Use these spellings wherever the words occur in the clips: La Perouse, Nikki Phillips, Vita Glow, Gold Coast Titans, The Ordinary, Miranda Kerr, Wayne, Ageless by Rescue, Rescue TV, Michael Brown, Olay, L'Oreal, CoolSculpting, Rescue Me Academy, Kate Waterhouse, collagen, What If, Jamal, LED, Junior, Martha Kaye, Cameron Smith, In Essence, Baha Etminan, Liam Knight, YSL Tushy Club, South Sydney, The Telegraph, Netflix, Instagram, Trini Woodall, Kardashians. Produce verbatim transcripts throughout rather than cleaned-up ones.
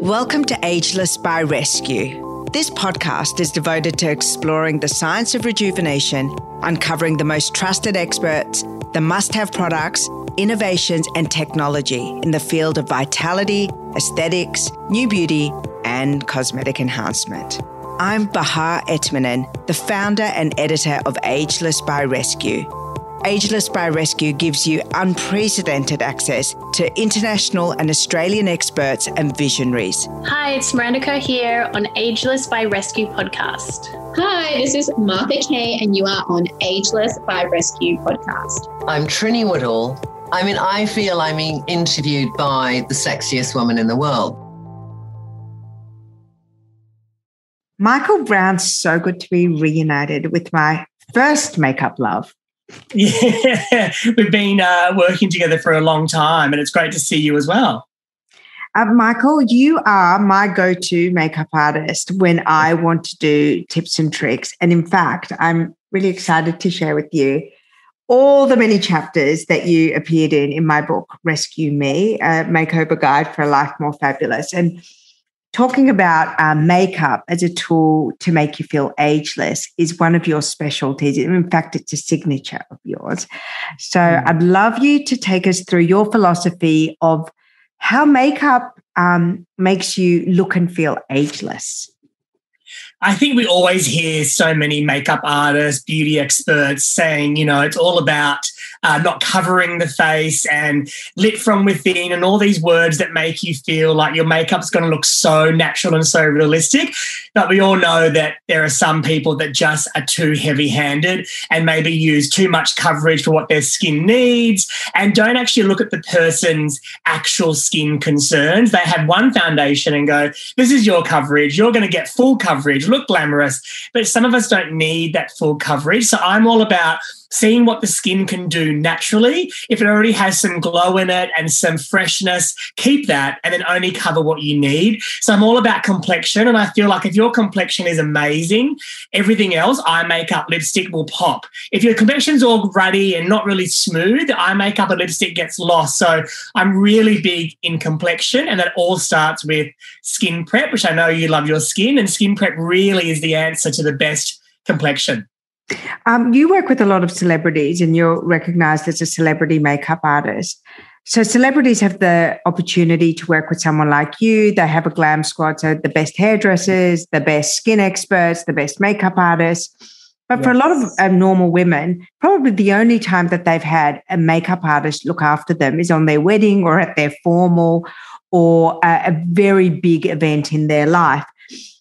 Welcome to Ageless by Rescue. This podcast is devoted to exploring the science of rejuvenation, uncovering the most trusted experts, the must-have products, innovations and technology in the field of vitality, aesthetics, new beauty and cosmetic enhancement. I'm Baha Etminan, the founder and editor of Ageless by Rescue. Ageless by Rescue gives you unprecedented access to international and Australian experts and visionaries. Hi, it's Miranda Kerr here on Ageless by Rescue podcast. Hi, this is Martha Kaye and you are on Ageless by Rescue podcast. I'm Trini Woodall. I mean, I feel I'm being interviewed by the sexiest woman in the world. Michael Brown's so good to be reunited with my first makeup love. Yeah, we've been uh, working together for a long time and it's great to see you as well. Uh, Michael, you are my go-to makeup artist when I want to do tips and tricks. And in fact, I'm really excited to share with you all the many chapters that you appeared in in my book, Rescue Me, a makeover guide for a life more fabulous. And talking about uh, makeup as a tool to make you feel ageless is one of your specialties. In fact, it's a signature of yours. So mm. I'd love you to take us through your philosophy of how makeup um, makes you look and feel ageless. I think we always hear so many makeup artists, beauty experts saying, you know, it's all about uh, not covering the face and lit from within and all these words that make you feel like your makeup's going to look so natural and so realistic. But we all know that there are some people that just are too heavy-handed and maybe use too much coverage for what their skin needs and don't actually look at the person's actual skin concerns. They have one foundation and go, this is your coverage. You're going to get full coverage. Look glamorous, but some of us don't need that full coverage. So I'm all about seeing what the skin can do naturally. If it already has some glow in it and some freshness, keep that and then only cover what you need. So I'm all about complexion, and I feel like if your complexion is amazing, everything else, eye makeup, lipstick will pop. If your complexion's all ruddy and not really smooth, the eye makeup and lipstick gets lost. So I'm really big in complexion, and that all starts with skin prep, which I know you love your skin, and skin prep really is the answer to the best complexion. Um, you work with a lot of celebrities and you're recognised as a celebrity makeup artist. So celebrities have the opportunity to work with someone like you. They have a glam squad, so the best hairdressers, the best skin experts, the best makeup artists. But yes. For a lot of uh, normal women, probably the only time that they've had a makeup artist look after them is on their wedding or at their formal or uh, a very big event in their life.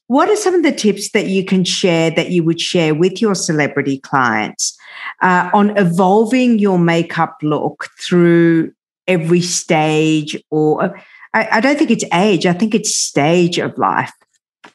What are some of the tips that you can share that you would share with your celebrity clients uh, on evolving your makeup look through every stage? Or I, I don't think it's age. I think it's stage of life.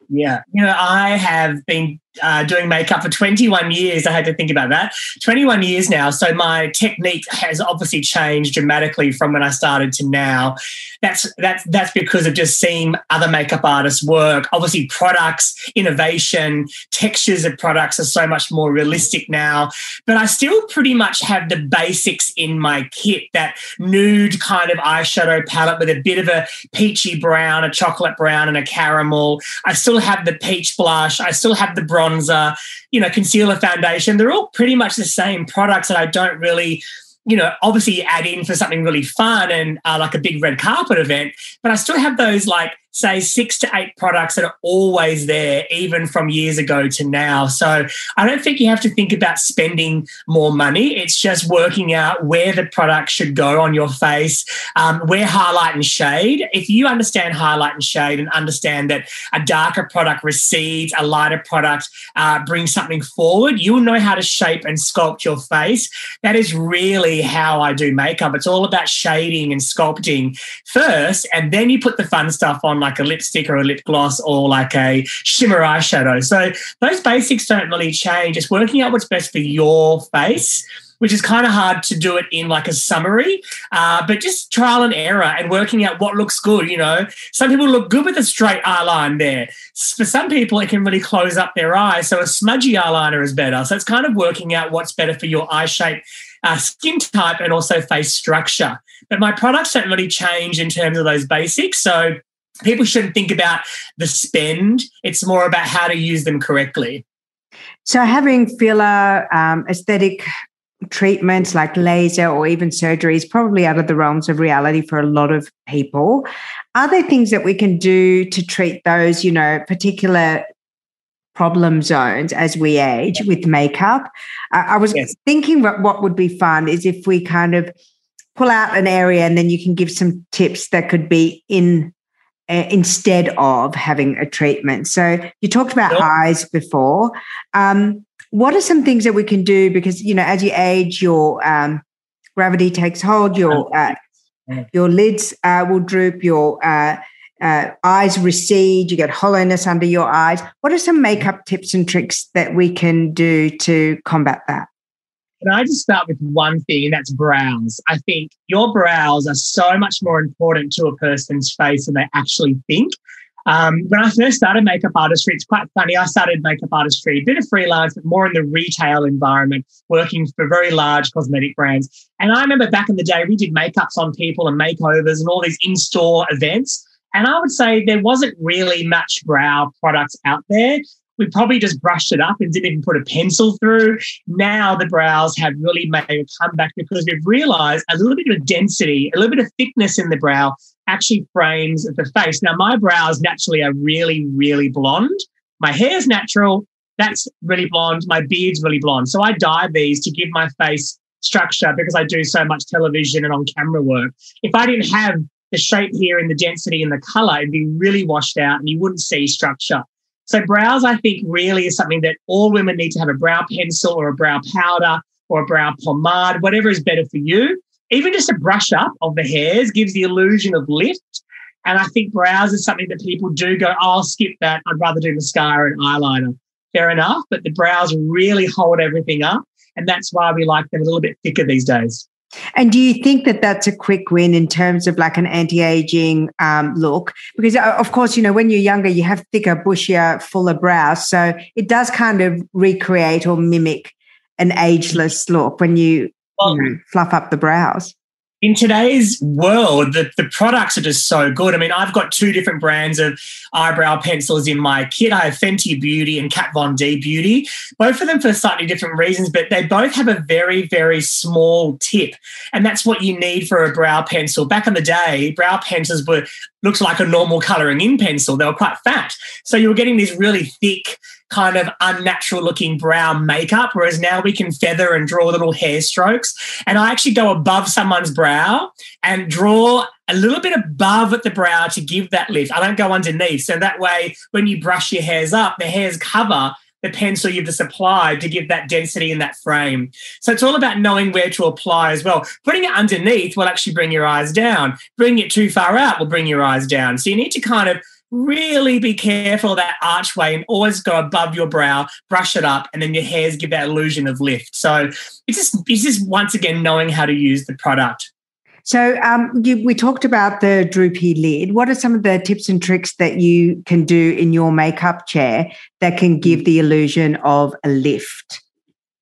Yeah. You know, I have been uh, doing makeup for twenty-one years. I had to think about that. twenty-one years now. So my technique has obviously changed dramatically from when I started to now. That's that's that's because of just seeing other makeup artists work. Obviously, products, innovation, textures of products are so much more realistic now. But I still pretty much have the basics in my kit, that nude kind of eyeshadow palette with a bit of a peachy brown, a chocolate brown and a caramel. I still have the peach blush. I still have the bronzer, you know, concealer, foundation. They're all pretty much the same products that I don't really, you know, obviously add in for something really fun and uh, like a big red carpet event. But I still have those like, say, six to eight products that are always there, even from years ago to now. So I don't think you have to think about spending more money. It's just working out where the product should go on your face, um, where highlight and shade. If you understand highlight and shade and understand that a darker product recedes, a lighter product uh, brings something forward, you'll know how to shape and sculpt your face. That is really how I do makeup. It's all about shading and sculpting first, and then you put the fun stuff on, like a lipstick or a lip gloss or like a shimmer eyeshadow. So those basics don't really change. It's working out what's best for your face, which is kind of hard to do it in like a summary, uh, but just trial and error and working out what looks good, you know. Some people look good with a straight eyeline there. For some people, it can really close up their eyes, so a smudgy eyeliner is better. So it's kind of working out what's better for your eye shape, uh, skin type and also face structure. But my products don't really change in terms of those basics, so people shouldn't think about the spend. It's more about how to use them correctly. So having filler, um, aesthetic treatments like laser or even surgery is probably out of the realms of reality for a lot of people. Are there things that we can do to treat those, you know, particular problem zones as we age with makeup? Uh, I was yes. thinking what, what would be fun is if we kind of pull out an area and then you can give some tips that could be in uh, instead of having a treatment. So you talked about yep. eyes before. Um, what are some things that we can do? Because, you know, as you age, your um, gravity takes hold, your uh, your lids uh, will droop, your uh, uh, eyes recede, you get hollowness under your eyes. What are some makeup tips and tricks that we can do to combat that? Can I just start with one thing, and that's brows. I think your brows are so much more important to a person's face than they actually think. Um, when I first started makeup artistry, it's quite funny. I started makeup artistry, a bit of freelance, but more in the retail environment, working for very large cosmetic brands. And I remember back in the day, we did makeups on people and makeovers and all these in-store events. And I would say there wasn't really much brow products out there. We probably just brushed it up and didn't even put a pencil through. Now the brows have really made a comeback because we've realised a little bit of density, a little bit of thickness in the brow actually frames the face. Now, my brows naturally are really, really blonde. My hair's natural. That's really blonde. My beard's really blonde. So I dye these to give my face structure because I do so much television and on-camera work. If I didn't have the shape here and the density and the colour, it'd be really washed out and you wouldn't see structure. So brows, I think, really is something that all women need to have a brow pencil or a brow powder or a brow pomade, whatever is better for you. Even just a brush up of the hairs gives the illusion of lift. And I think brows is something that people do go, oh, I'll skip that. I'd rather do mascara and eyeliner. Fair enough, but the brows really hold everything up, and that's why we like them a little bit thicker these days. And do you think that that's a quick win in terms of like an anti-aging um, look? Because, of course, you know, when you're younger, you have thicker, bushier, fuller brows. So it does kind of recreate or mimic an ageless look when you, well, you know, fluff up the brows. In today's world, the, the products are just so good. I mean, I've got two different brands of eyebrow pencils in my kit. I have Fenty Beauty and Kat Von D Beauty, both of them for slightly different reasons, but they both have a very, very small tip, and that's what you need for a brow pencil. Back in the day, brow pencils were looked like a normal colouring-in pencil. They were quite fat. So you were getting these really thick, kind of unnatural-looking brow makeup, whereas now we can feather and draw little hair strokes. And I actually go above someone's brow and draw a little bit above at the brow to give that lift. I don't go underneath. So that way, when you brush your hairs up, the hairs cover the pencil you've just applied to give that density and that frame. So it's all about knowing where to apply as well. Putting it underneath will actually bring your eyes down. Bringing it too far out will bring your eyes down. So you need to kind of really be careful of that archway and always go above your brow, brush it up, and then your hairs give that illusion of lift. So it's just, it's just once again, knowing how to use the product. So um, you, we talked about the droopy lid. What are some of the tips and tricks that you can do in your makeup chair that can give the illusion of a lift?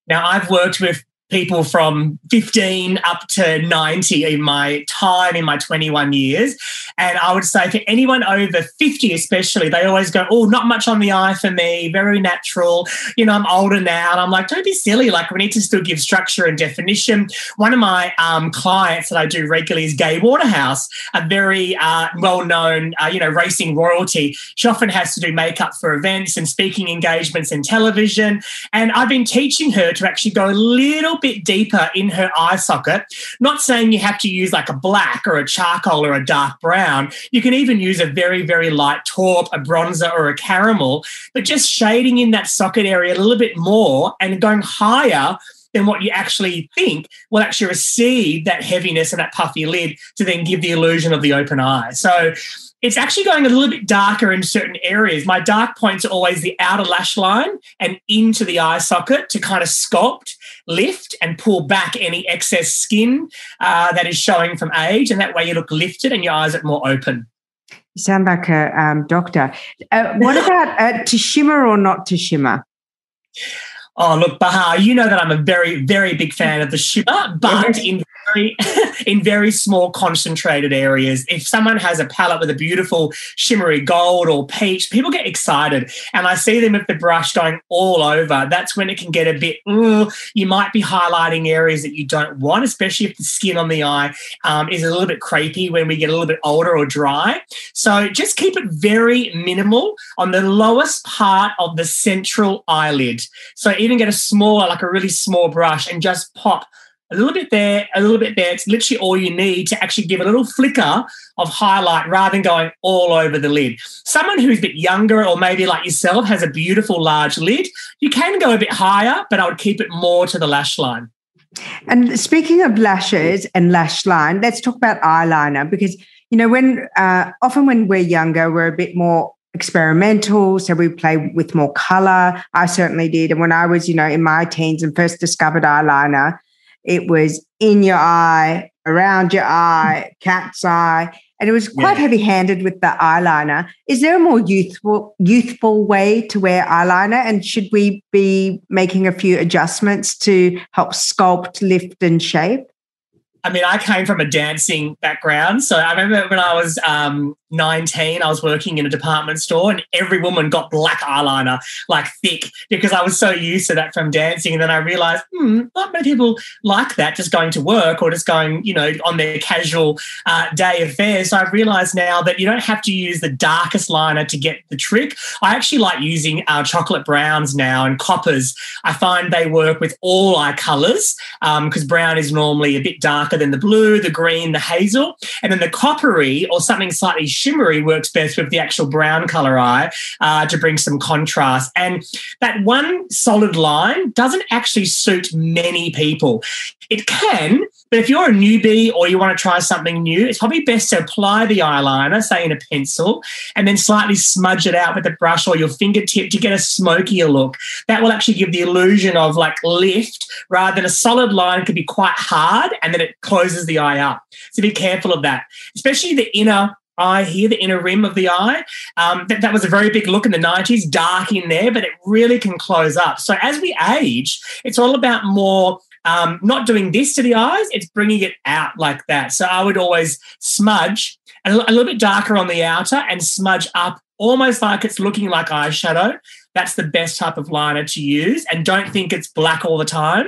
Now, I've worked with people from fifteen up to ninety in my time, in my twenty-one years. And I would say for anyone over fifty especially, they always go, oh, not much on the eye for me, very natural. You know, I'm older now. And I'm like, don't be silly. Like, we need to still give structure and definition. One of my um, clients that I do regularly is Gay Waterhouse, a very uh, well-known, uh, you know, racing royalty. She often has to do makeup for events and speaking engagements and television. And I've been teaching her to actually go a little bit deeper in her eye socket. Not saying you have to use like a black or a charcoal or a dark brown. You can even use a very, very light taupe, a bronzer or a caramel, but just shading in that socket area a little bit more and going higher than what you actually think will actually receive that heaviness and that puffy lid to then give the illusion of the open eye. So it's actually going a little bit darker in certain areas. My dark points are always the outer lash line and into the eye socket to kind of sculpt, lift and pull back any excess skin uh, that is showing from age, and that way you look lifted and your eyes are more open. You sound like a um, doctor. Uh, what about uh, to shimmer or not to shimmer? Oh, look, Baha, you know that I'm a very, very big fan of the shimmer, but in very, in very small concentrated areas. If someone has a palette with a beautiful shimmery gold or peach, people get excited. And I see them with the brush going all over. That's when it can get a bit, ooh, you might be highlighting areas that you don't want, especially if the skin on the eye um, is a little bit crepey when we get a little bit older or dry. So just keep it very minimal on the lowest part of the central eyelid. So even get a smaller, like a really small brush and just pop a little bit there, a little bit there. It's literally all you need to actually give a little flicker of highlight rather than going all over the lid. Someone who's a bit younger or maybe like yourself has a beautiful large lid, you can go a bit higher, but I would keep it more to the lash line. And speaking of lashes and lash line, let's talk about eyeliner because, you know, when uh, often when we're younger, we're a bit more experimental, so we play with more colour. I certainly did. And when I was, you know, in my teens and first discovered eyeliner, it was in your eye, around your eye, cat's eye, and it was quite yeah. heavy-handed with the eyeliner. Is there a more youthful, youthful way to wear eyeliner, and should we be making a few adjustments to help sculpt, lift and shape? I mean, I came from a dancing background. So I remember when I was um, nineteen, I was working in a department store and every woman got black eyeliner, like thick, because I was so used to that from dancing. And then I realised, hmm, not many people like that, just going to work or just going, you know, on their casual uh, day affair. So I've realised now that you don't have to use the darkest liner to get the trick. I actually like using uh, chocolate browns now and coppers. I find they work with all eye colours because um, brown is normally a bit darker than the blue, the green, the hazel, and then the coppery or something slightly shimmery works best with the actual brown colour eye uh, to bring some contrast. And that one solid line doesn't actually suit many people. It can, but if you're a newbie or you want to try something new, it's probably best to apply the eyeliner, say in a pencil, and then slightly smudge it out with a brush or your fingertip to get a smokier look. That will actually give the illusion of like lift rather than a solid line could be quite hard and then it closes the eye up. So be careful of that, especially the inner eye here, the inner rim of the eye. Um, that, that was a very big look in the nineties, dark in there, but it really can close up. So as we age, it's all about more um, not doing this to the eyes, it's bringing it out like that. So I would always smudge a, l- a little bit darker on the outer and smudge up almost like it's looking like eyeshadow. That's the best type of liner to use, and don't think it's black all the time.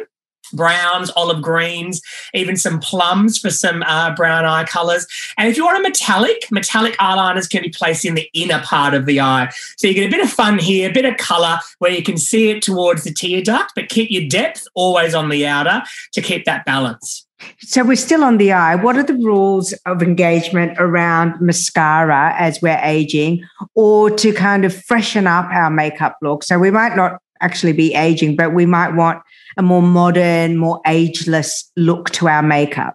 Browns, olive greens, even some plums for some uh, brown eye colours. And if you want a metallic, metallic eyeliners can be placed in the inner part of the eye. So you get a bit of fun here, a bit of colour where you can see it towards the tear duct, but keep your depth always on the outer to keep that balance. So we're still on the eye. What are the rules of engagement around mascara as we're ageing, or to kind of freshen up our makeup look? So we might not actually be aging, but we might want a more modern, more ageless look to our makeup.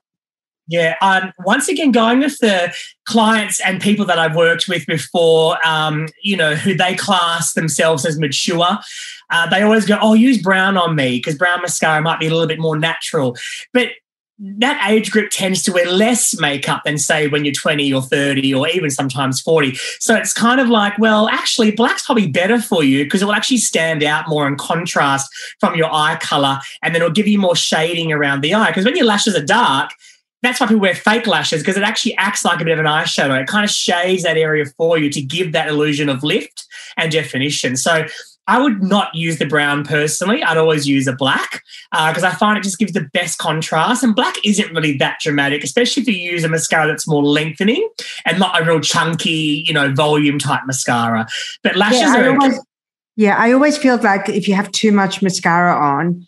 Yeah, um, once again, going with the clients and people that I've worked with before, um, you know, who they class themselves as mature, uh, they always go, oh, use brown on me because brown mascara might be a little bit more natural. But that age group tends to wear less makeup than, say, when you're twenty or thirty or even sometimes forty. So it's kind of like, well, actually, black's probably better for you because it will actually stand out more in contrast from your eye colour, and then it'll give you more shading around the eye. Because when your lashes are dark, that's why people wear fake lashes, because it actually acts like a bit of an eyeshadow. It kind of shades that area for you to give that illusion of lift and definition. So I would not use the brown personally. I'd always use a black because uh, I find it just gives the best contrast, and black isn't really that dramatic, especially if you use a mascara that's more lengthening and not a real chunky, you know, volume type mascara. But lashes yeah, are... Always, yeah, I always feel like if you have too much mascara on,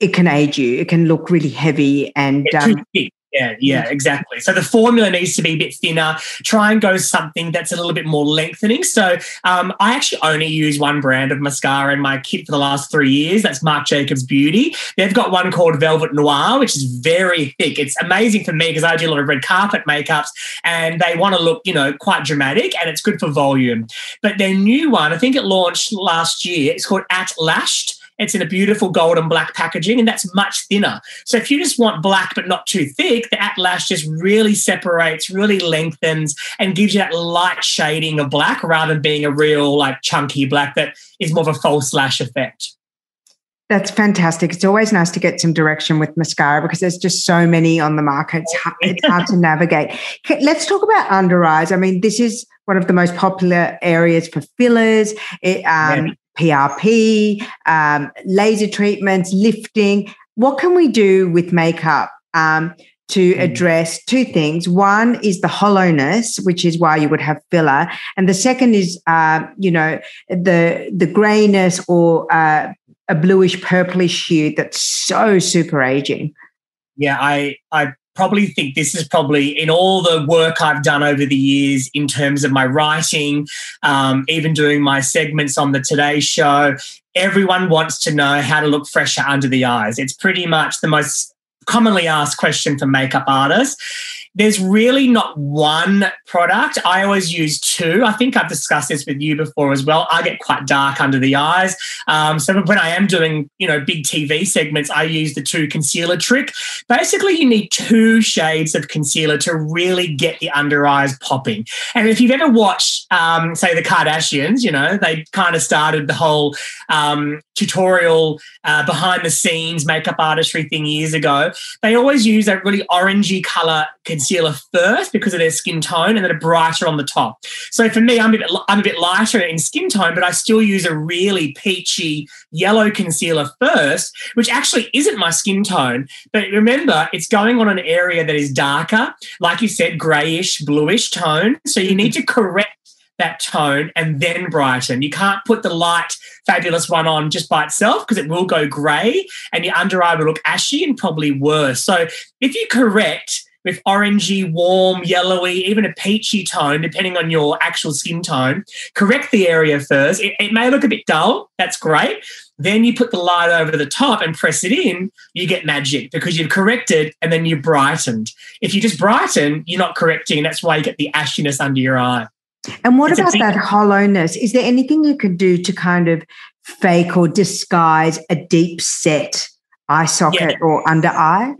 it can age you. It can look really heavy and... Yeah, um, too thick. Yeah, yeah, exactly. So the formula needs to be a bit thinner. Try and go something that's a little bit more lengthening. So um, I actually only use one brand of mascara in my kit for the last three years. That's Marc Jacobs Beauty. They've got one called Velvet Noir, which is very thick. It's amazing for me because I do a lot of red carpet makeups and they want to look, you know, quite dramatic, and it's good for volume. But their new one, I think it launched last year, it's called At Lashed. It's in a beautiful gold and black packaging, and that's much thinner. So if you just want black but not too thick, the At Lash just really separates, really lengthens, and gives you that light shading of black rather than being a real like chunky black that is more of a false lash effect. That's fantastic. It's always nice to get some direction with mascara because there's just so many on the market. It's hard, it's hard to navigate. Let's talk about under eyes. I mean, this is one of the most popular areas for fillers, it, um, yeah. P R P, um, laser treatments, lifting. What can we do with makeup um, to mm. address two things? One is the hollowness, which is why you would have filler. And the second is, uh, you know, the, the grayness or uh, a bluish purplish hue that's so super aging. Yeah, I I probably think this is probably in all the work I've done over the years in terms of my writing, um, even doing my segments on the Today Show, everyone wants to know how to look fresher under the eyes. It's pretty much the most commonly asked question for makeup artists. There's really not one product. I always use two. I think I've discussed this with you before as well. I get quite dark under the eyes. Um, so when I am doing, you know, big T V segments, I use the two concealer trick. Basically, you need two shades of concealer to really get the under eyes popping. And if you've ever watched, um, say, the Kardashians, you know, they kind of started the whole um, tutorial uh, behind the scenes makeup artistry thing years ago. They always use that really orangey colour concealer first because of their skin tone, and then a brighter on the top. So for me, I'm a bit, I'm a bit lighter in skin tone, but I still use a really peachy yellow concealer first, which actually isn't my skin tone. But remember, it's going on an area that is darker, like you said, grayish, bluish tone. So you need to correct that tone and then brighten. You can't put the light, fabulous one on just by itself because it will go gray and your under eye will look ashy and probably worse. So if you correct with orangey, warm, yellowy, even a peachy tone, depending on your actual skin tone. Correct the area first. It, it may look a bit dull. That's great. Then you put the light over the top and press it in. You get magic because you've corrected and then you brightened. If you just brighten, you're not correcting. That's why you get the ashiness under your eye. And what it's about that hollowness? Is there anything you could do to kind of fake or disguise a deep set eye socket yeah. or under eye?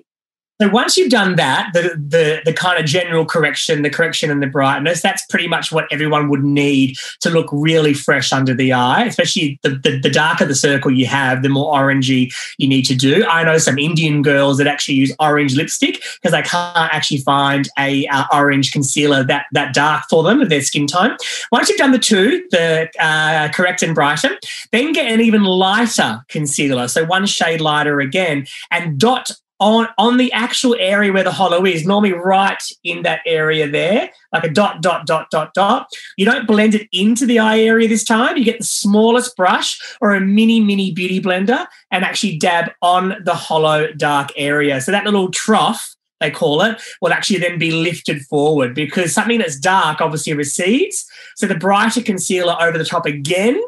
So once you've done that, the, the the kind of general correction, the correction and the brightness, that's pretty much what everyone would need to look really fresh under the eye, especially the, the, the darker the circle you have, the more orangey you need to do. I know some Indian girls that actually use orange lipstick because they can't actually find a uh, orange concealer that, that dark for them of their skin tone. Once you've done the two, the uh, correct and brighten, then get an even lighter concealer, so one shade lighter again, and dot On, on the actual area where the hollow is, normally right in that area there, like a dot, dot, dot, dot, dot. You don't blend it into the eye area this time. You get the smallest brush or a mini, mini beauty blender and actually dab on the hollow dark area. So that little trough, they call it, will actually then be lifted forward because something that's dark obviously recedes. So the brighter concealer over the top again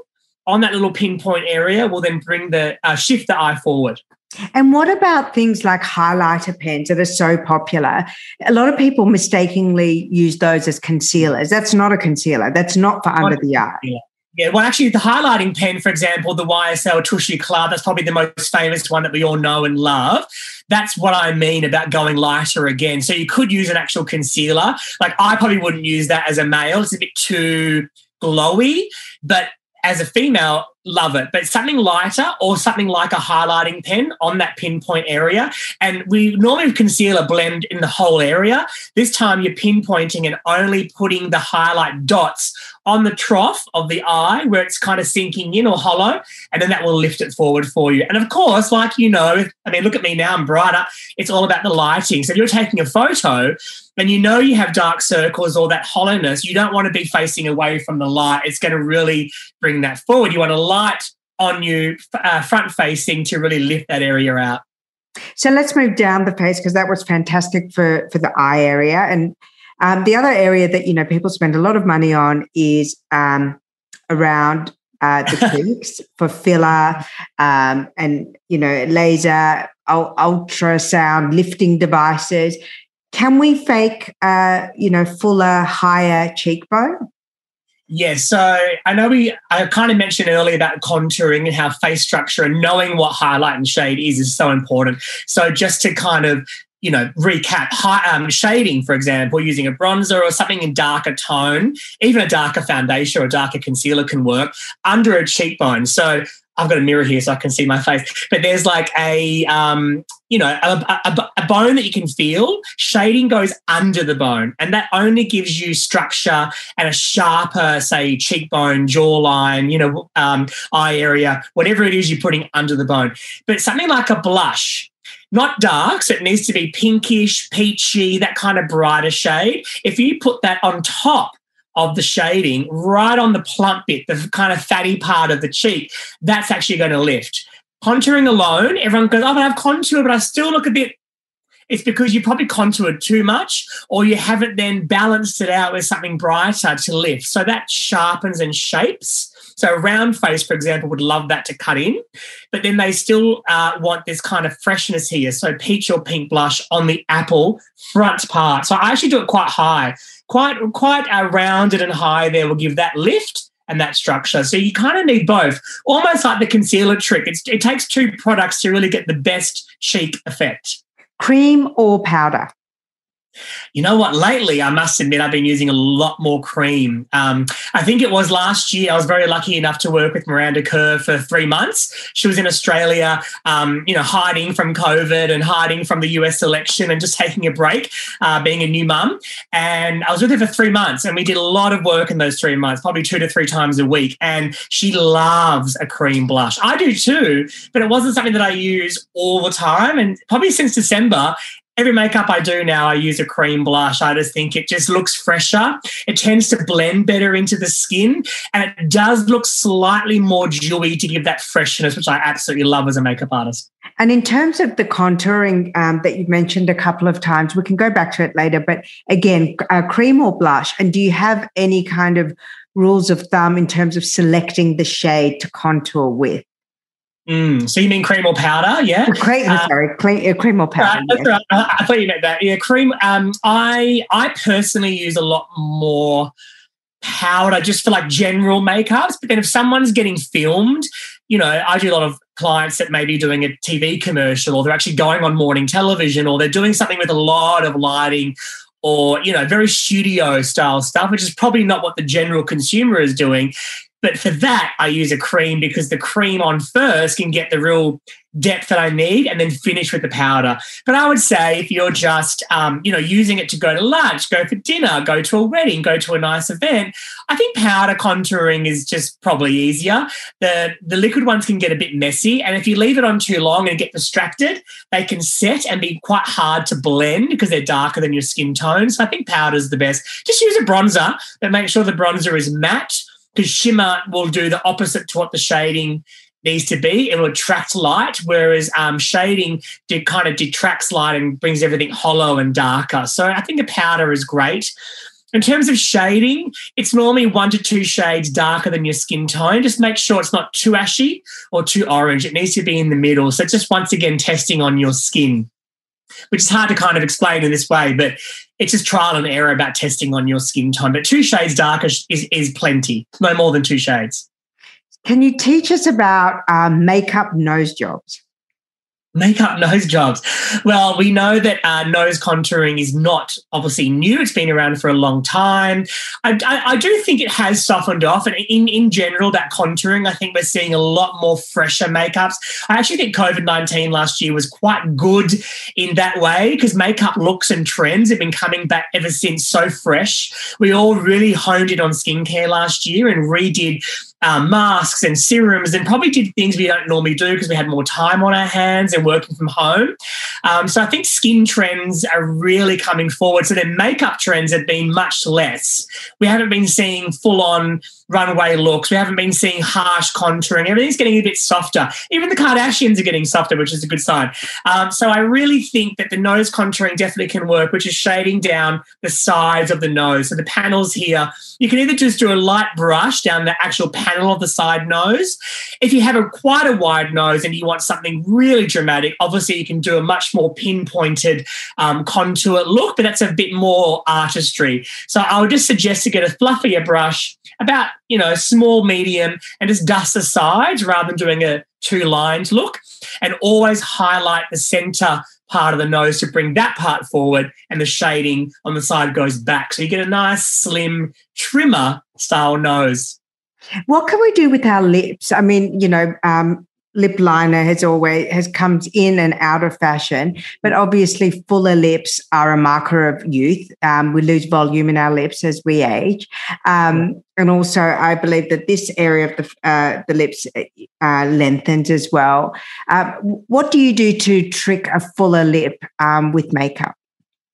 on that little pinpoint area will then bring the uh, shift the eye forward. And what about things like highlighter pens that are so popular? A lot of people mistakenly use those as concealers. That's not a concealer. That's not for under the eye. Yeah, well, actually, the highlighting pen, for example, the Y S L Tushy Club, that's probably the most famous one that we all know and love. That's what I mean about going lighter again. So you could use an actual concealer. Like, I probably wouldn't use that as a male. It's a bit too glowy, but as a female, love it. But something lighter or something like a highlighting pen on that pinpoint area. And we normally conceal a blend in the whole area. This time you're pinpointing and only putting the highlight dots on the trough of the eye where it's kind of sinking in or hollow, and then that will lift it forward for you. And, of course, like you know, I mean, look at me now, I'm brighter. It's all about the lighting. So if you're taking a photo and you know you have dark circles or that hollowness, you don't want to be facing away from the light. It's going to really bring that forward. You want a light on you uh, front-facing to really lift that area out. So let's move down the face because that was fantastic for, for the eye area. And um, the other area that, you know, people spend a lot of money on is um, around uh, the cheeks for filler um, and, you know, laser, ultrasound, lifting devices. Can we fake, uh, you know, fuller, higher cheekbone? Yes. Yeah, so I know we I kind of mentioned earlier about contouring and how face structure and knowing what highlight and shade is is so important. So just to kind of, you know, recap, high, um, shading, for example, using a bronzer or something in darker tone, even a darker foundation or a darker concealer can work under a cheekbone. So I've got a mirror here so I can see my face. But there's like a, um, you know, a, a, a bone that you can feel. Shading goes under the bone, and that only gives you structure and a sharper, say, cheekbone, jawline, you know, um, eye area, whatever it is you're putting under the bone. But something like a blush, not dark, so it needs to be pinkish, peachy, that kind of brighter shade. If you put that on top of the shading, right on the plump bit, the kind of fatty part of the cheek, that's actually going to lift. Contouring alone, everyone goes, oh, but I have contour, but I still look a bit. It's because you probably contoured too much, or you haven't then balanced it out with something brighter to lift. So that sharpens and shapes. So a round face, for example, would love that to cut in, but then they still uh, want this kind of freshness here. So peach or pink blush on the apple front part. So I actually do it quite high, quite quite uh, rounded and high there will give that lift and that structure. So you kind of need both, almost like the concealer trick. It's, it takes two products to really get the best cheek effect. Cream or powder? You know what, lately I must admit I've been using a lot more cream. Um, I think it was last year I was very lucky enough to work with Miranda Kerr for three months. She was in Australia, um, you know, hiding from COVID and hiding from the U S election and just taking a break, uh, being a new mum. And I was with her for three months and we did a lot of work in those three months, probably two to three times a week. And she loves a cream blush. I do too, but it wasn't something that I use all the time. And probably since December, every makeup I do now, I use a cream blush. I just think it just looks fresher. It tends to blend better into the skin, and it does look slightly more dewy to give that freshness, which I absolutely love as a makeup artist. And in terms of the contouring um, that you've mentioned a couple of times, we can go back to it later, but again, uh, cream or blush, and do you have any kind of rules of thumb in terms of selecting the shade to contour with? Mm. So you mean cream or powder, yeah? Cream, uh, sorry, cream, cream or powder. Uh, yes. Right. I, I thought you meant that. Yeah, cream. Um, I I personally use a lot more powder just for like general makeups. But then if someone's getting filmed, you know, I do a lot of clients that may be doing a T V commercial, or they're actually going on morning television, or they're doing something with a lot of lighting, or, you know, very studio style stuff, which is probably not what the general consumer is doing. But for that, I use a cream because the cream on first can get the real depth that I need, and then finish with the powder. But I would say if you're just, um, you know, using it to go to lunch, go for dinner, go to a wedding, go to a nice event, I think powder contouring is just probably easier. The the liquid ones can get a bit messy, and if you leave it on too long and get distracted, they can set and be quite hard to blend because they're darker than your skin tone. So I think powder is the best. Just use a bronzer, but make sure the bronzer is matte, because shimmer will do the opposite to what the shading needs to be. It will attract light, whereas um, shading did kind of detracts light and brings everything hollow and darker. So I think a powder is great. In terms of shading, it's normally one to two shades darker than your skin tone. Just make sure it's not too ashy or too orange. It needs to be in the middle. So just once again testing on your skin, which is hard to kind of explain in this way, but it's just trial and error about testing on your skin tone. But two shades darker is, is plenty, no more than two shades. Can you teach us about um, makeup nose jobs? Makeup nose jobs. Well, we know that uh, nose contouring is not obviously new. It's been around for a long time. I, I, I do think it has softened off, and in, in general, that contouring, I think we're seeing a lot more fresher makeups. I actually think COVID nineteen last year was quite good in that way, because makeup looks and trends have been coming back ever since so fresh. We all really honed in on skincare last year and redid Uh, masks and serums, and probably did things we don't normally do because we had more time on our hands and working from home. Um, so I think skin trends are really coming forward. So then makeup trends have been much less. We haven't been seeing full-on runway looks. We haven't been seeing harsh contouring. Everything's getting a bit softer. Even the Kardashians are getting softer, which is a good sign. Um, so I really think that the nose contouring definitely can work, which is shading down the sides of the nose. So the panels here, you can either just do a light brush down the actual panel of the side nose. If you have a quite a wide nose and you want something really dramatic, obviously you can do a much more pinpointed um, contour look, but that's a bit more artistry. So I would just suggest to get a fluffier brush, about, you know, small, medium, and just dust the sides rather than doing a two-lined look, and always highlight the centre part of the nose to bring that part forward, and the shading on the side goes back. So you get a nice, slim, trimmer style nose. What can we do with our lips? I mean, you know, um, lip liner has always has comes in and out of fashion, but obviously fuller lips are a marker of youth. Um, we lose volume in our lips as we age. Um, and also I believe that this area of the, uh, the lips uh, lengthens as well. Uh, what do you do to trick a fuller lip um, with makeup?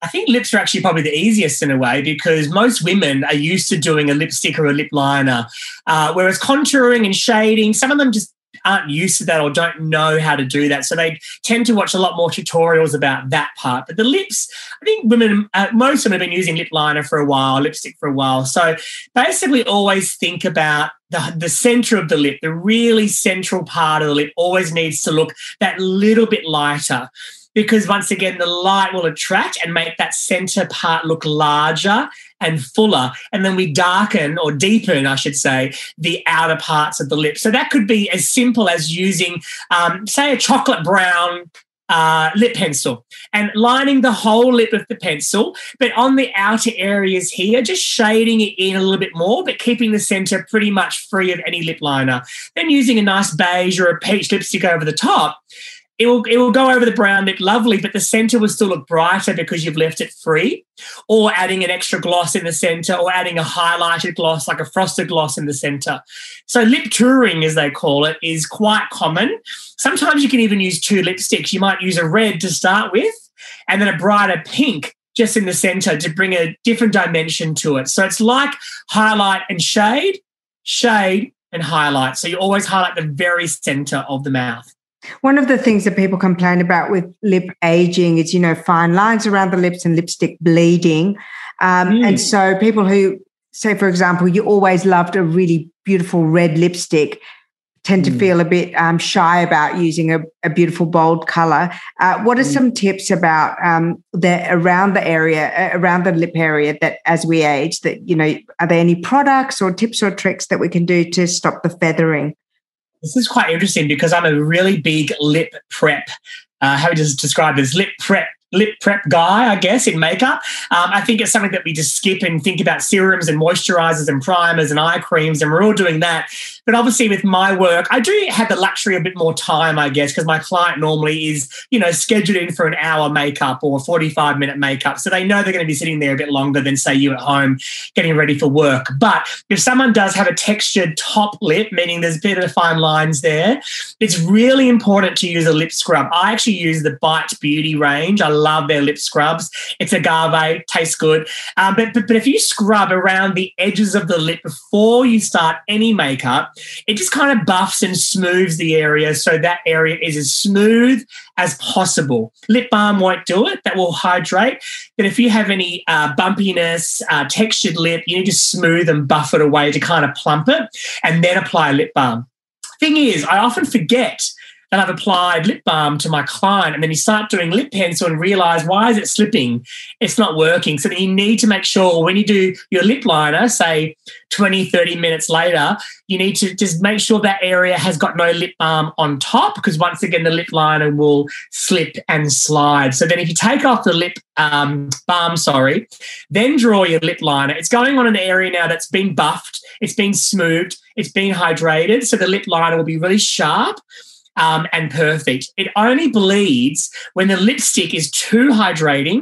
I think lips are actually probably the easiest in a way, because most women are used to doing a lipstick or a lip liner, uh, whereas contouring and shading, some of them just aren't used to that or don't know how to do that. So they tend to watch a lot more tutorials about that part. But the lips, I think women, uh, most women have been using lip liner for a while, lipstick for a while. So basically always think about the, the centre of the lip, the really central part of the lip always needs to look that little bit lighter, because once again, the light will attract and make that centre part look larger and fuller, and then we darken or deepen, I should say, the outer parts of the lip. So that could be as simple as using, um, say, a chocolate brown uh, lip pencil and lining the whole lip with the pencil, but on the outer areas here, just shading it in a little bit more, but keeping the centre pretty much free of any lip liner. Then using a nice beige or a peach lipstick over the top. It will, it will go over the brown lip lovely, but the centre will still look brighter because you've left it free, or adding an extra gloss in the centre, or adding a highlighted gloss like a frosted gloss in the centre. So lip touring, as they call it, is quite common. Sometimes you can even use two lipsticks. You might use a red to start with and then a brighter pink just in the centre to bring a different dimension to it. So it's like highlight and shade, shade and highlight. So you always highlight the very centre of the mouth. One of the things that people complain about with lip aging is, you know, fine lines around the lips and lipstick bleeding. Um, mm. And so people who say, for example, you always loved a really beautiful red lipstick tend mm. to feel a bit um, shy about using a, a beautiful bold colour. Uh, what are mm. some tips about um, the around the area, uh, around the lip area that as we age that, you know, are there any products or tips or tricks that we can do to stop the feathering? This is quite interesting because I'm a really big lip prep, uh, how we just describe this, lip prep, lip prep guy, I guess, in makeup. Um, I think it's something that we just skip and think about serums and moisturisers and primers and eye creams, and we're all doing that. But obviously with my work, I do have the luxury of a bit more time, I guess, because my client normally is, you know, scheduled in for an hour makeup or forty-five minute makeup. So they know they're going to be sitting there a bit longer than, say, you at home getting ready for work. But if someone does have a textured top lip, meaning there's a bit of fine lines there, it's really important to use a lip scrub. I actually use the Bite Beauty range. I love their lip scrubs. It's agave, tastes good. Um, but, but, but if you scrub around the edges of the lip before you start any makeup, it just kind of buffs and smooths the area so that area is as smooth as possible. Lip balm won't do it. That will hydrate. But if you have any uh, bumpiness, uh, textured lip, you need to smooth and buff it away to kind of plump it and then apply lip balm. Thing is, I often forget and I've applied lip balm to my client, and then you start doing lip pencil and realise, why is it slipping? It's not working. So then you need to make sure when you do your lip liner, say twenty, thirty minutes later, you need to just make sure that area has got no lip balm on top, because once again the lip liner will slip and slide. So then if you take off the lip um, balm, sorry, then draw your lip liner, it's going on an area now that's been buffed, it's been smoothed, it's been hydrated, so the lip liner will be really sharp. Um, and perfect. It only bleeds when the lipstick is too hydrating,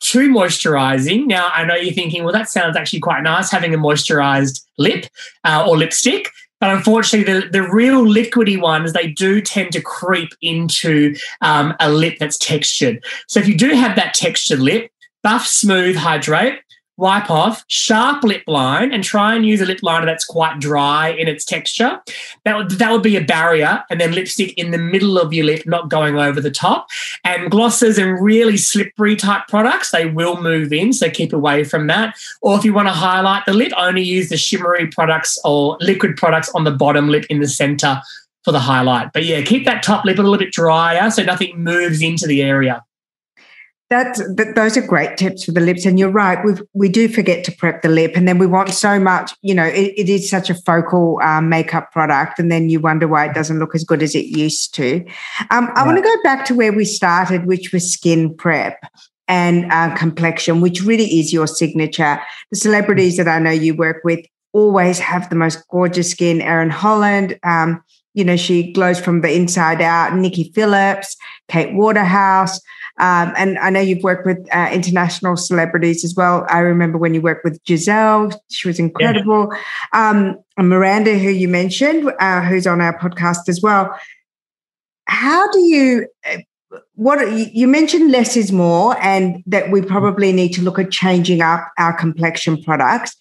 too moisturising. Now, I know you're thinking, well, that sounds actually quite nice, having a moisturised lip uh, or lipstick. But unfortunately, the, the real liquidy ones, they do tend to creep into um, a lip that's textured. So if you do have that textured lip, buff, smooth, hydrate, wipe off, sharp lip line, and try and use a lip liner that's quite dry in its texture. That would, that would be a barrier, and then lipstick in the middle of your lip, not going over the top. And glosses and really slippery type products, they will move in, so keep away from that. Or if you want to highlight the lip, only use the shimmery products or liquid products on the bottom lip in the centre for the highlight. But, yeah, keep that top lip a little bit drier so nothing moves into the area. That's, that, those are great tips for the lips. And you're right, we we do forget to prep the lip, and then we want so much, you know, it, it is such a focal um, makeup product, and then you wonder why it doesn't look as good as it used to. Um, yeah. I want to go back to where we started, which was skin prep and uh, complexion, which really is your signature. The celebrities that I know you work with always have the most gorgeous skin. Erin Holland, um, you know, she glows from the inside out. Nikki Phillips, Kate Waterhouse. Um, and I know you've worked with uh, international celebrities as well. I remember when you worked with Giselle, she was incredible. Yeah. Um, and Miranda, who you mentioned, uh, who's on our podcast as well. How do you, what you mentioned less is more, and that we probably need to look at changing up our complexion products.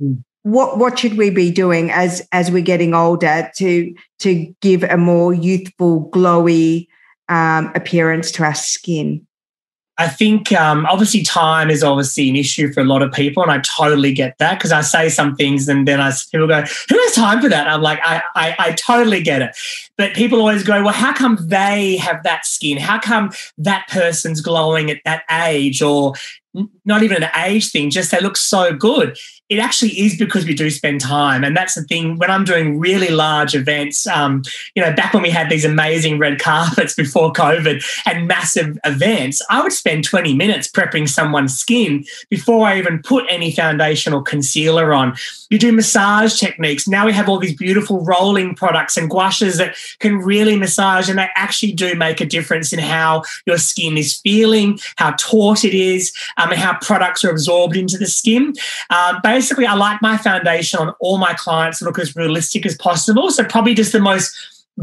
Mm. What what should we be doing as as we're getting older to to give a more youthful, glowy um, appearance to our skin? I think um, obviously time is obviously an issue for a lot of people, and I totally get that, because I say some things and then I people go, "Who has time for that?" And I'm like, I, I I totally get it. But people always go, "Well, how come they have that skin? How come that person's glowing at that age?" Or not even an age thing, just they look so good. It actually is because we do spend time, and that's the thing. When I'm doing really large events, um, you know, back when we had these amazing red carpets before COVID and massive events, I would spend twenty minutes prepping someone's skin before I even put any foundation or concealer on. You do massage techniques. Now we have all these beautiful rolling products and gouaches that can really massage, and they actually do make a difference in how your skin is feeling, how taut it is, um, and how products are absorbed into the skin. Uh, Basically, I like my foundation on all my clients to look as realistic as possible. So probably just the most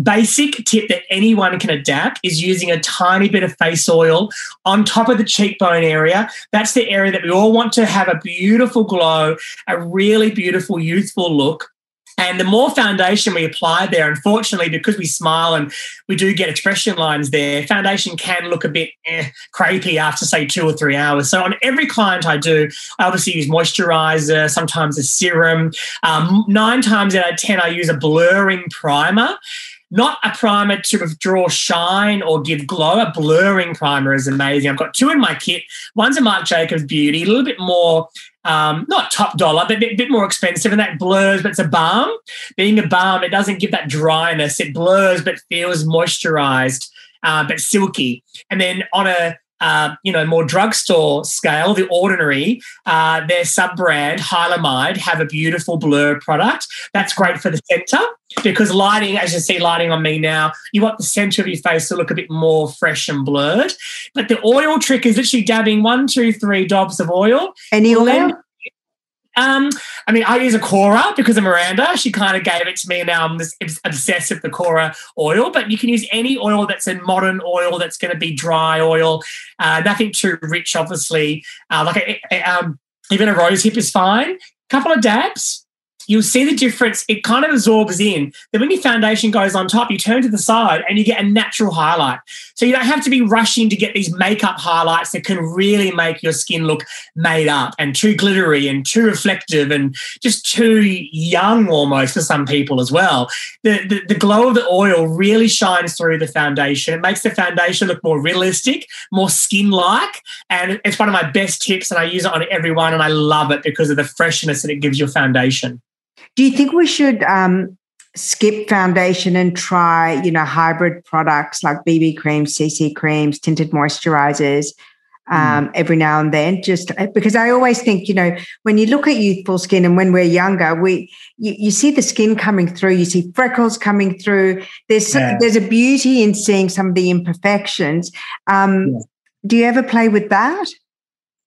basic tip that anyone can adapt is using a tiny bit of face oil on top of the cheekbone area. That's the area that we all want to have a beautiful glow, a really beautiful, youthful look. And the more foundation we apply there, unfortunately, because we smile and we do get expression lines there, foundation can look a bit eh, crepey after, say, two or three hours. So on every client I do, I obviously use moisturiser, sometimes a serum. Um, nine times out of ten, I use a blurring primer. Not a primer to withdraw shine or give glow. A blurring primer is amazing. I've got two in my kit. One's a Marc Jacobs Beauty, a little bit more, um, not top dollar, but a bit, bit more expensive, and that blurs, but it's a balm. Being a balm, it doesn't give that dryness. It blurs but feels moisturised, uh, but silky. And then on a Uh, you know, more drugstore scale, The Ordinary, uh, their sub-brand, Hylamide, have a beautiful blur product. That's great for the centre, because lighting, as you see lighting on me now, you want the centre of your face to look a bit more fresh and blurred. But the oil trick is literally dabbing one, two, three dobs of oil. Any oil? Then, um, I mean, I use a Cora because of Miranda. She kind of gave it to me, and now I'm just obsessed with the Cora oil. But you can use any oil that's a modern oil that's going to be dry oil. Uh, nothing too rich, obviously. Uh, like a, a, um, even a rose hip is fine. A couple of dabs, you'll see the difference. It kind of absorbs in. Then when your foundation goes on top, you turn to the side and you get a natural highlight. So you don't have to be rushing to get these makeup highlights that can really make your skin look made up and too glittery and too reflective and just too young almost for some people as well. The, the, the glow of the oil really shines through the foundation. It makes the foundation look more realistic, more skin-like, and it's one of my best tips, and I use it on everyone, and I love it because of the freshness that it gives your foundation. Do you think we should um, skip foundation and try, you know, hybrid products like B B creams, C C creams, tinted moisturizers um, mm. every now and then? Just because I always think, you know, when you look at youthful skin and when we're younger, we you, you see the skin coming through, you see freckles coming through. There's some, yeah. there's a beauty in seeing some of the imperfections. Um, yeah. Do you ever play with that?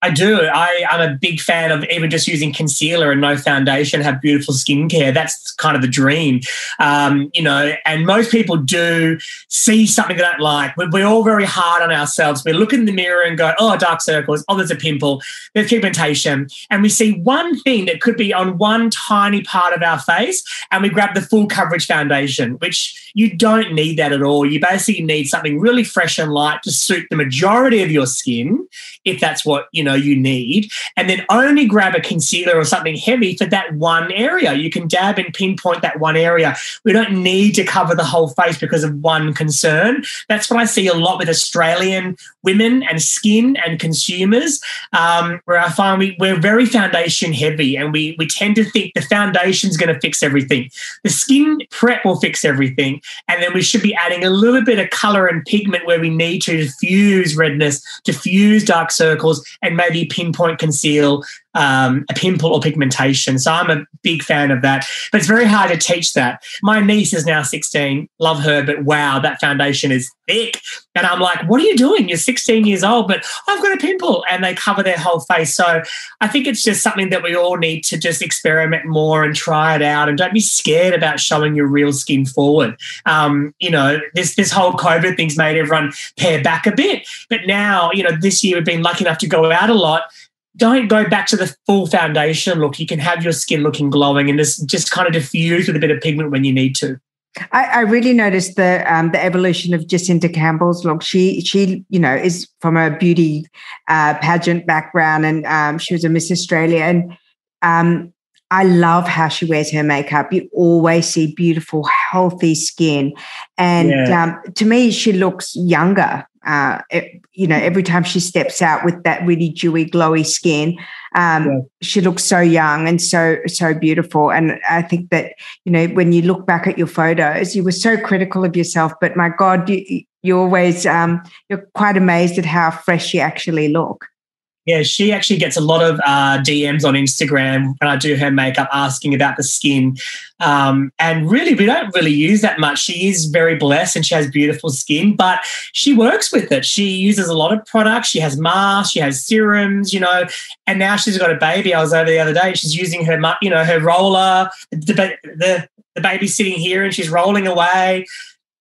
I do. I, I'm a big fan of even just using concealer and no foundation, have beautiful skincare. That's kind of the dream, um, you know, and most people do see something they don't like. We're, we're all very hard on ourselves. We look in the mirror and go, oh, dark circles, oh, there's a pimple, there's pigmentation. And we see one thing that could be on one tiny part of our face, and we grab the full coverage foundation, which you don't need that at all. You basically need something really fresh and light to suit the majority of your skin, if that's what, you know, you need, and then only grab a concealer or something heavy for that one area. You can dab and pinpoint that one area. We don't need to cover the whole face because of one concern. That's what I see a lot with Australian women and skin and consumers, um, where I find we, we're very foundation heavy, and we, we tend to think the foundation's going to fix everything. The skin prep will fix everything, and then we should be adding a little bit of colour and pigment where we need to diffuse redness, diffuse dark circles, and maybe pinpoint conceal um, a pimple or pigmentation. So I'm a big fan of that. But it's very hard to teach that. My niece is now sixteen, love her, but wow, that foundation is thick. And I'm like, what are you doing? You're sixteen years old, but I've got a pimple. And they cover their whole face. So I think it's just something that we all need to just experiment more and try it out, and don't be scared about showing your real skin forward. Um, you know, this this whole COVID thing's made everyone pare back a bit. But now, you know, this year we've been lucky enough to go out a lot. Don't go back to the full foundation look. You can have your skin looking glowing and just, just kind of diffuse with a bit of pigment when you need to. I, I really noticed the um, the evolution of Jacinta Campbell's look. She she you know is from a beauty uh, pageant background, and um, she was a Miss Australia. And um, I love how she wears her makeup. You always see beautiful, healthy skin, and yeah. um, to me, she looks younger. Uh, it, you know, every time she steps out with that really dewy, glowy skin, um, yeah. she looks so young and so, so beautiful. And I think that, you know, when you look back at your photos, you were so critical of yourself, but my God, you, you always, um, you're quite amazed at how fresh you actually look. Yeah, she actually gets a lot of uh, D Ms on Instagram when I do her makeup asking about the skin. Um, and really, we don't really use that much. She is very blessed and she has beautiful skin, but she works with it. She uses a lot of products. She has masks, she has serums, you know, and now she's got a baby. I was over the other day. She's using her, you know, her roller, the, the, the baby's sitting here and she's rolling away.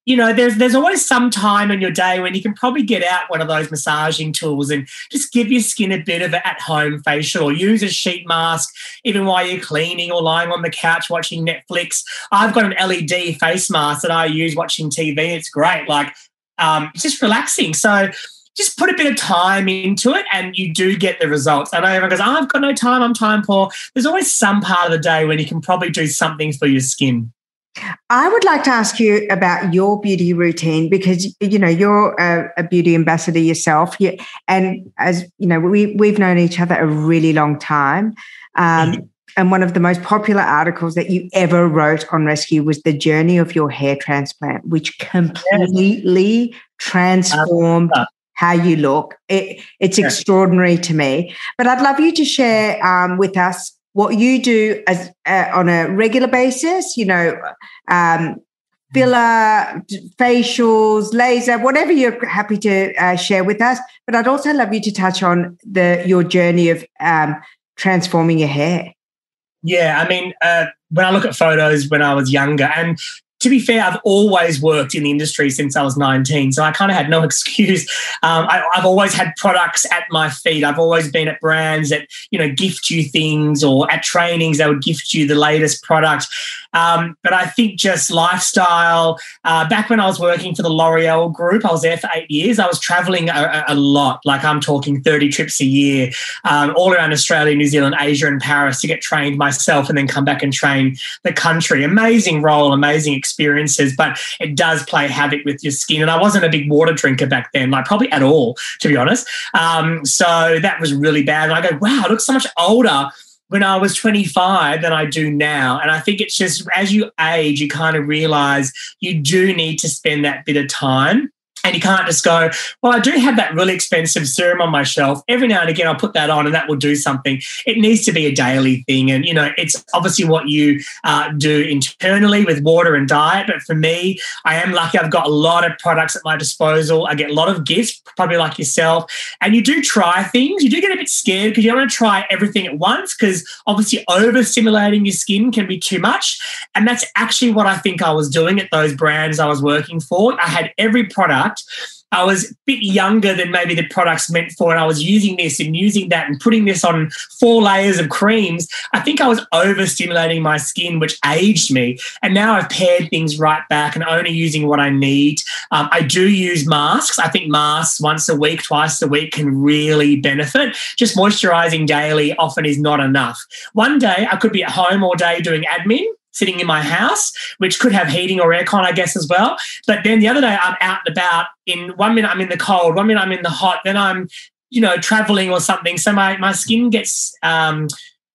You know, there's there's always some time in your day when you can probably get out one of those massaging tools and just give your skin a bit of an at-home facial, or use a sheet mask even while you're cleaning or lying on the couch watching Netflix. I've got an L E D face mask that I use watching T V. It's great. Like, um, it's just relaxing. So just put a bit of time into it and you do get the results. I know everyone goes, oh, I've got no time, I'm time poor. There's always some part of the day when you can probably do something for your skin. I would like to ask you about your beauty routine, because, you know, you're a, a beauty ambassador yourself. You, and as you know, we, we've known each other a really long time. Um, and one of the most popular articles that you ever wrote on Rescue was the journey of your hair transplant, which completely transformed how you look. It, it's extraordinary to me. But I'd love you to share um, with us what you do as uh, on a regular basis, you know, um, filler, facials, laser, whatever you're happy to uh, share with us. But I'd also love you to touch on the your journey of um, transforming your hair. Yeah, I mean, uh, when I look at photos when I was younger, and to be fair, I've always worked in the industry since I was nineteen, so I kind of had no excuse. Um, I, I've always had products at my feet. I've always been at brands that, you know, gift you things, or at trainings they would gift you the latest product. Um, but I think just lifestyle, uh, back when I was working for the L'Oreal group, I was there for eight years. I was travelling a, a lot, like I'm talking thirty trips a year, um, all around Australia, New Zealand, Asia and Paris to get trained myself and then come back and train the country. Amazing role, amazing experience. experiences, but it does play havoc with your skin. And I wasn't a big water drinker back then, like probably at all, to be honest. Um, so that was really bad. And I go, wow, I look so much older when I was twenty-five than I do now. And I think it's just as you age, you kind of realise you do need to spend that bit of time. And you can't just go, well, I do have that really expensive serum on my shelf. Every now and again I'll put that on and that will do something. It needs to be a daily thing. And, you know, it's obviously what you uh, do internally with water and diet. But for me, I am lucky. I've got a lot of products at my disposal. I get a lot of gifts, probably like yourself. And you do try things. You do get a bit scared because you don't want to try everything at once, because obviously overstimulating your skin can be too much. And that's actually what I think I was doing at those brands I was working for. I had every product. I was a bit younger than maybe the product's meant for, and I was using this and using that and putting this on four layers of creams. I think I was overstimulating my skin, which aged me, and now I've paired things right back and only using what I need. Um, I do use masks. I think masks once a week, twice a week can really benefit. Just moisturising daily often is not enough. One day I could be at home all day doing admin, sitting in my house, which could have heating or aircon, I guess, as well. But then the other day I'm out and about. In one minute I'm in the cold, one minute I'm in the hot, then I'm, you know, travelling or something. So my, my skin gets um,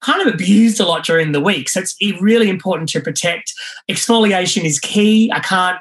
kind of abused a lot during the week. So it's really important to protect. Exfoliation is key. I can't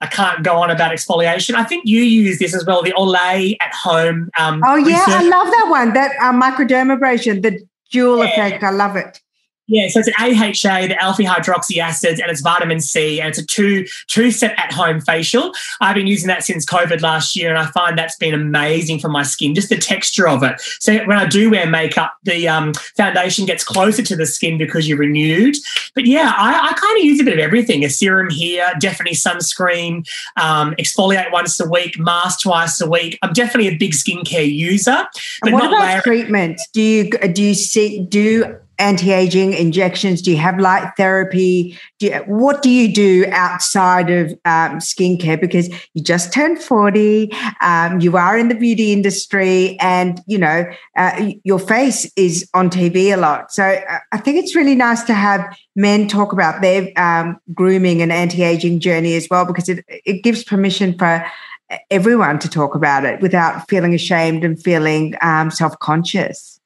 I can't go on about exfoliation. I think you use this as well, the Olay at home. Um, oh, yeah, research. I love that one, that uh, microdermabrasion, the Dual yeah. effect. I love it. Yeah, so it's an A H A, the alpha hydroxy acids, and it's vitamin C, and it's a two, two-step at-home facial. I've been using that since COVID last year, and I find that's been amazing for my skin, just the texture of it. So when I do wear makeup, the um, foundation gets closer to the skin because you're renewed. But, yeah, I, I kind of use a bit of everything, a serum here, definitely sunscreen, um, exfoliate once a week, mask twice a week. I'm definitely a big skincare user. But what not about wearing- treatment? Do you, do you see – do anti-aging injections? Do you have light therapy? Do you, what do you do outside of um, skincare? Because you just turned forty, um, you are in the beauty industry, and, you know, uh, your face is on T V a lot. So uh, I think it's really nice to have men talk about their um, grooming and anti-aging journey as well, because it, it gives permission for everyone to talk about it without feeling ashamed and feeling um, self-conscious.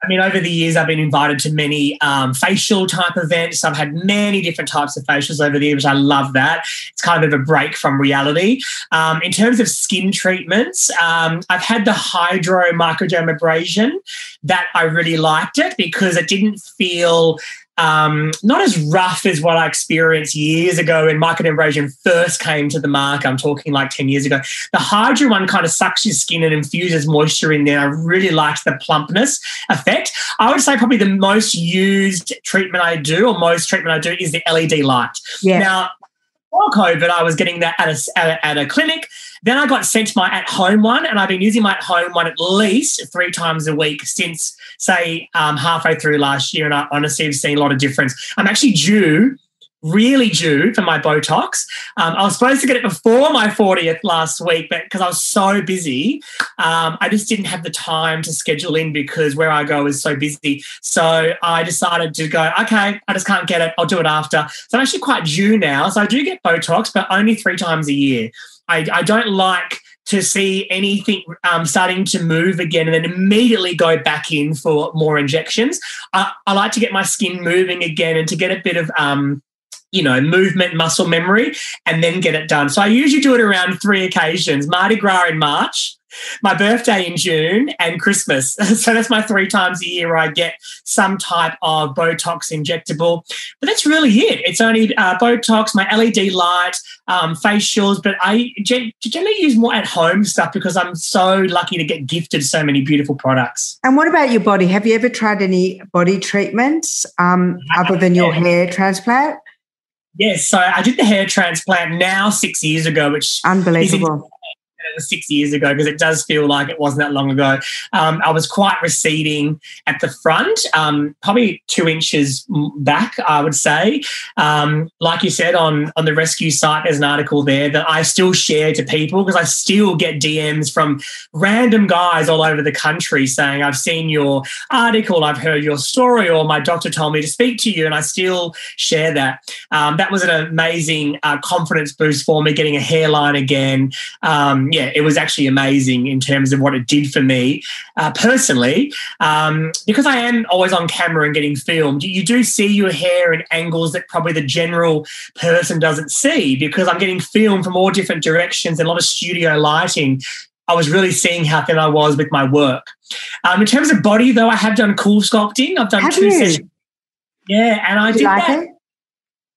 I mean, over the years, I've been invited to many um, facial type events. I've had many different types of facials over the years. I love that. It's kind of a break from reality. Um, in terms of skin treatments, um, I've had the hydro microdermabrasion. That I really liked it because it didn't feel... Um, not as rough as what I experienced years ago when microdermabrasion first came to the market. I'm talking like ten years ago. The hydro one kind of sucks your skin and infuses moisture in there. I really liked the plumpness effect. I would say probably the most used treatment I do or most treatment I do is the L E D light. Yeah. Now, before COVID, I was getting that at a, at a, at a clinic. Then I got sent my at-home one, and I've been using my at-home one at least three times a week since, say, um, halfway through last year, and I honestly have seen a lot of difference. I'm actually due, really due for my Botox. Um, I was supposed to get it before my fortieth last week, but because I was so busy, um, I just didn't have the time to schedule in because where I go is so busy. So I decided to go, okay, I just can't get it. I'll do it after. So I'm actually quite due now. So I do get Botox, but only three times a year. I, I don't like to see anything um, starting to move again and then immediately go back in for more injections. I, I like to get my skin moving again and to get a bit of, um, you know, movement, muscle memory, and then get it done. So I usually do it around three occasions, Mardi Gras in March, my birthday in June, and Christmas. So that's my three times a year where I get some type of Botox injectable. But that's really it. It's only uh, Botox, my L E D light, um, facials, but I generally use more at-home stuff because I'm so lucky to get gifted so many beautiful products. And what about your body? Have you ever tried any body treatments um, other than your hair transplant? Yes, so I did the hair transplant now six years ago, which unbelievable. Is it was six years ago because it does feel like it wasn't that long ago. Um, I was quite receding at the front, um, probably two inches back, I would say. Um, like you said, on, on the Rescue site, there's an article there that I still share to people because I still get D Ms from random guys all over the country saying, I've seen your article, I've heard your story, or my doctor told me to speak to you, and I still share that. Um, that was an amazing uh, confidence boost for me, getting a hairline again. Um, yeah. Yeah, it was actually amazing in terms of what it did for me uh, personally um, because I am always on camera and getting filmed. You do see your hair in angles that probably the general person doesn't see because I'm getting filmed from all different directions and a lot of studio lighting. I was really seeing how thin I was with my work. Um, in terms of body, though, I have done cool sculpting. I've done have two you? sessions. Yeah, and I did, did like that it?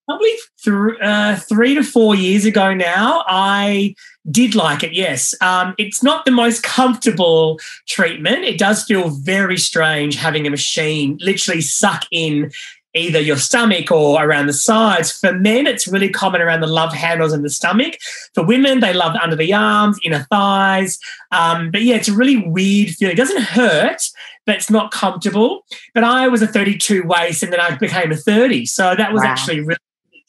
probably th- uh, three to four years ago now. I... Did like it, yes. Um, it's not the most comfortable treatment. It does feel very strange having a machine literally suck in either your stomach or around the sides. For men, it's really common around the love handles and the stomach. For women, they love under the arms, inner thighs. Um, but, yeah, it's a really weird feeling. It doesn't hurt, but it's not comfortable. But I was a thirty-two waist and then I became a thirty. So that was wow. actually really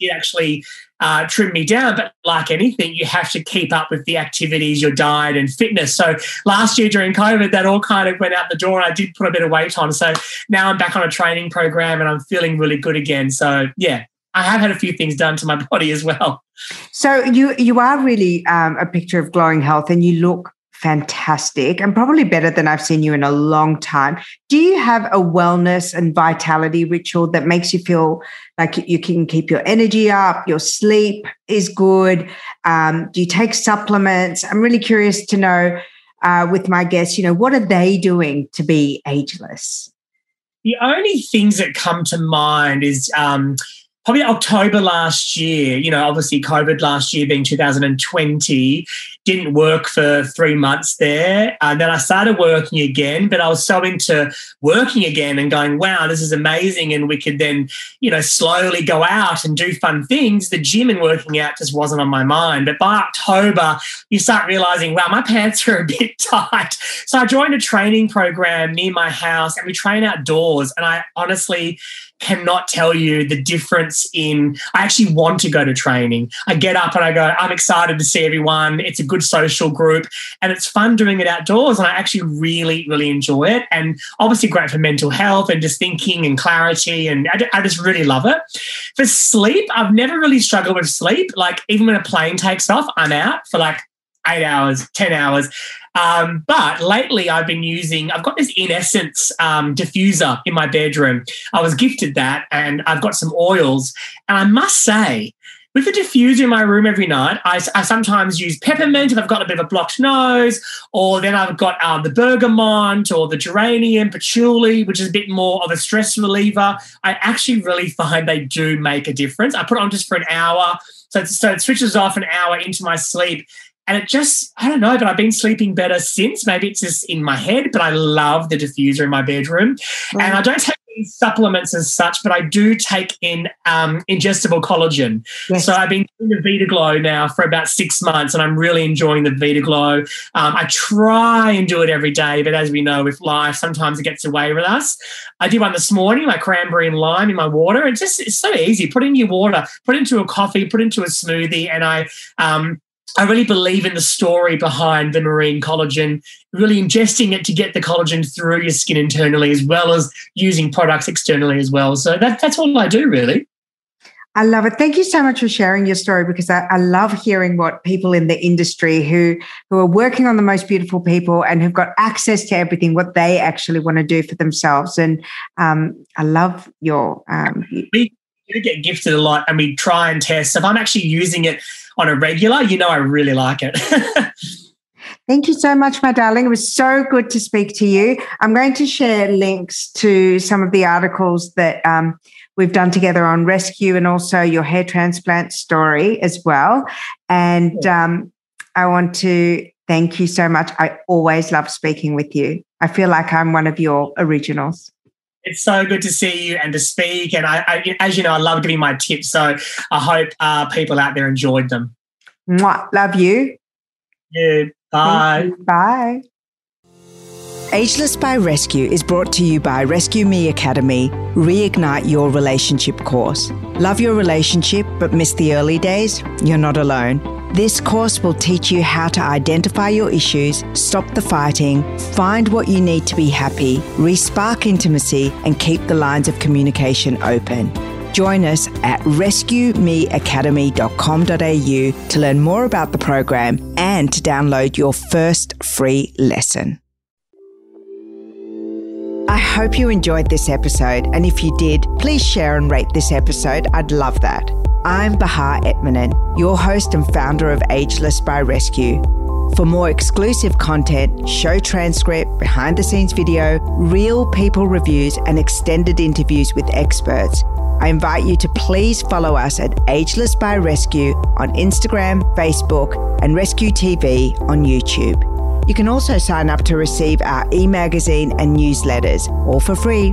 it actually uh, trimmed me down. But like anything, you have to keep up with the activities, your diet and fitness. So last year during COVID, that all kind of went out the door and I did put a bit of weight on. So now I'm back on a training program and I'm feeling really good again. So, yeah, I have had a few things done to my body as well. So you, you are really um, a picture of glowing health and you look fantastic and probably better than I've seen you in a long time. Do you have a wellness and vitality ritual that makes you feel like you can keep your energy up, your sleep is good? Um, do you take supplements? I'm really curious to know uh, with my guests, you know, what are they doing to be ageless? The only things that come to mind is um, probably October last year, you know, obviously COVID last year being two thousand twenty, didn't work for three months there. And then I started working again, but I was so into working again and going, wow, this is amazing. And we could then, you know, slowly go out and do fun things. The gym and working out just wasn't on my mind. But by October, you start realising, wow, my pants are a bit tight. So I joined a training program near my house and we train outdoors. And I honestly cannot tell you the difference in, I actually want to go to training. I get up and I go, I'm excited to see everyone. It's a good social group and it's fun doing it outdoors, and I actually really, really enjoy it, and obviously great for mental health and just thinking and clarity, and I, I just really love it. For sleep, I've never really struggled with sleep. Like even when a plane takes off, I'm out for like eight hours, ten hours. Um, but lately I've been using, I've got this In Essence um, diffuser in my bedroom. I was gifted that, and I've got some oils, and I must say, with the diffuser in my room every night, I, I sometimes use peppermint if I've got a bit of a blocked nose, or then I've got um, the bergamot or the geranium, patchouli, which is a bit more of a stress reliever. I actually really find they do make a difference. I put it on just for an hour, so, so it switches off an hour into my sleep. And it just, I don't know, but I've been sleeping better since. Maybe it's just in my head, but I love the diffuser in my bedroom. Mm. And I don't take supplements as such, but I do take in um, ingestible collagen. Yes. So I've been doing the Vita Glow now for about six months and I'm really enjoying the Vita Glow. Um, I try and do it every day, but as we know with life, sometimes it gets away with us. I did one this morning, my cranberry and lime in my water. It's just, it's so easy. Put in your water, put into a coffee, put into a smoothie, and I um, I really believe in the story behind the marine collagen, really ingesting it to get the collagen through your skin internally as well as using products externally as well. So that, that's all I do, really. I love it. Thank you so much for sharing your story, because I, I love hearing what people in the industry who, who are working on the most beautiful people and who've got access to everything, what they actually want to do for themselves. And um, I love your... Um, we get gifted a lot and we try and test. If I'm actually using it on a regular, you know, I really like it. Thank you so much, my darling. It was so good to speak to you. I'm going to share links to some of the articles that um, we've done together on Rescue and also your hair transplant story as well. And um, I want to thank you so much. I always love speaking with you. I feel like I'm one of your originals. It's so good to see you and to speak. And I, I, as you know, I love giving my tips. So I hope uh, people out there enjoyed them. Mwah. Love you. Yeah. Bye. You. Bye. Ageless by Rescue is brought to you by Rescue Me Academy, Reignite Your Relationship course. Love your relationship but miss the early days? You're not alone. This course will teach you how to identify your issues, stop the fighting, find what you need to be happy, re-spark intimacy, and keep the lines of communication open. Join us at rescue me academy dot com dot a u to learn more about the program and to download your first free lesson. I hope you enjoyed this episode, and if you did, please share and rate this episode. I'd love that. I'm Baha Etminan, your host and founder of Ageless by Rescue. For more exclusive content, show transcript, behind-the-scenes video, real people reviews, and extended interviews with experts, I invite you to please follow us at Ageless by Rescue on Instagram, Facebook, and Rescue T V on YouTube. You can also sign up to receive our e-magazine and newsletters, all for free.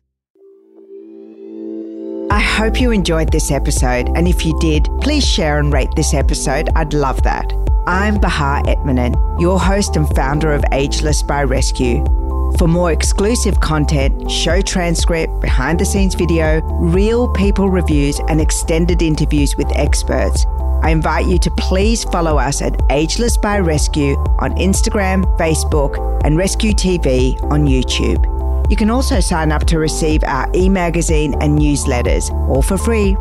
I hope you enjoyed this episode, and if you did, please share and rate this episode. I'd love that. I'm Baha Etminan, your host and founder of Ageless by Rescue. For more exclusive content, show transcript, behind-the-scenes video, real people reviews, and extended interviews with experts, I invite you to please follow us at Ageless by Rescue on Instagram, Facebook, and Rescue T V on YouTube. You can also sign up to receive our e-magazine and newsletters, all for free.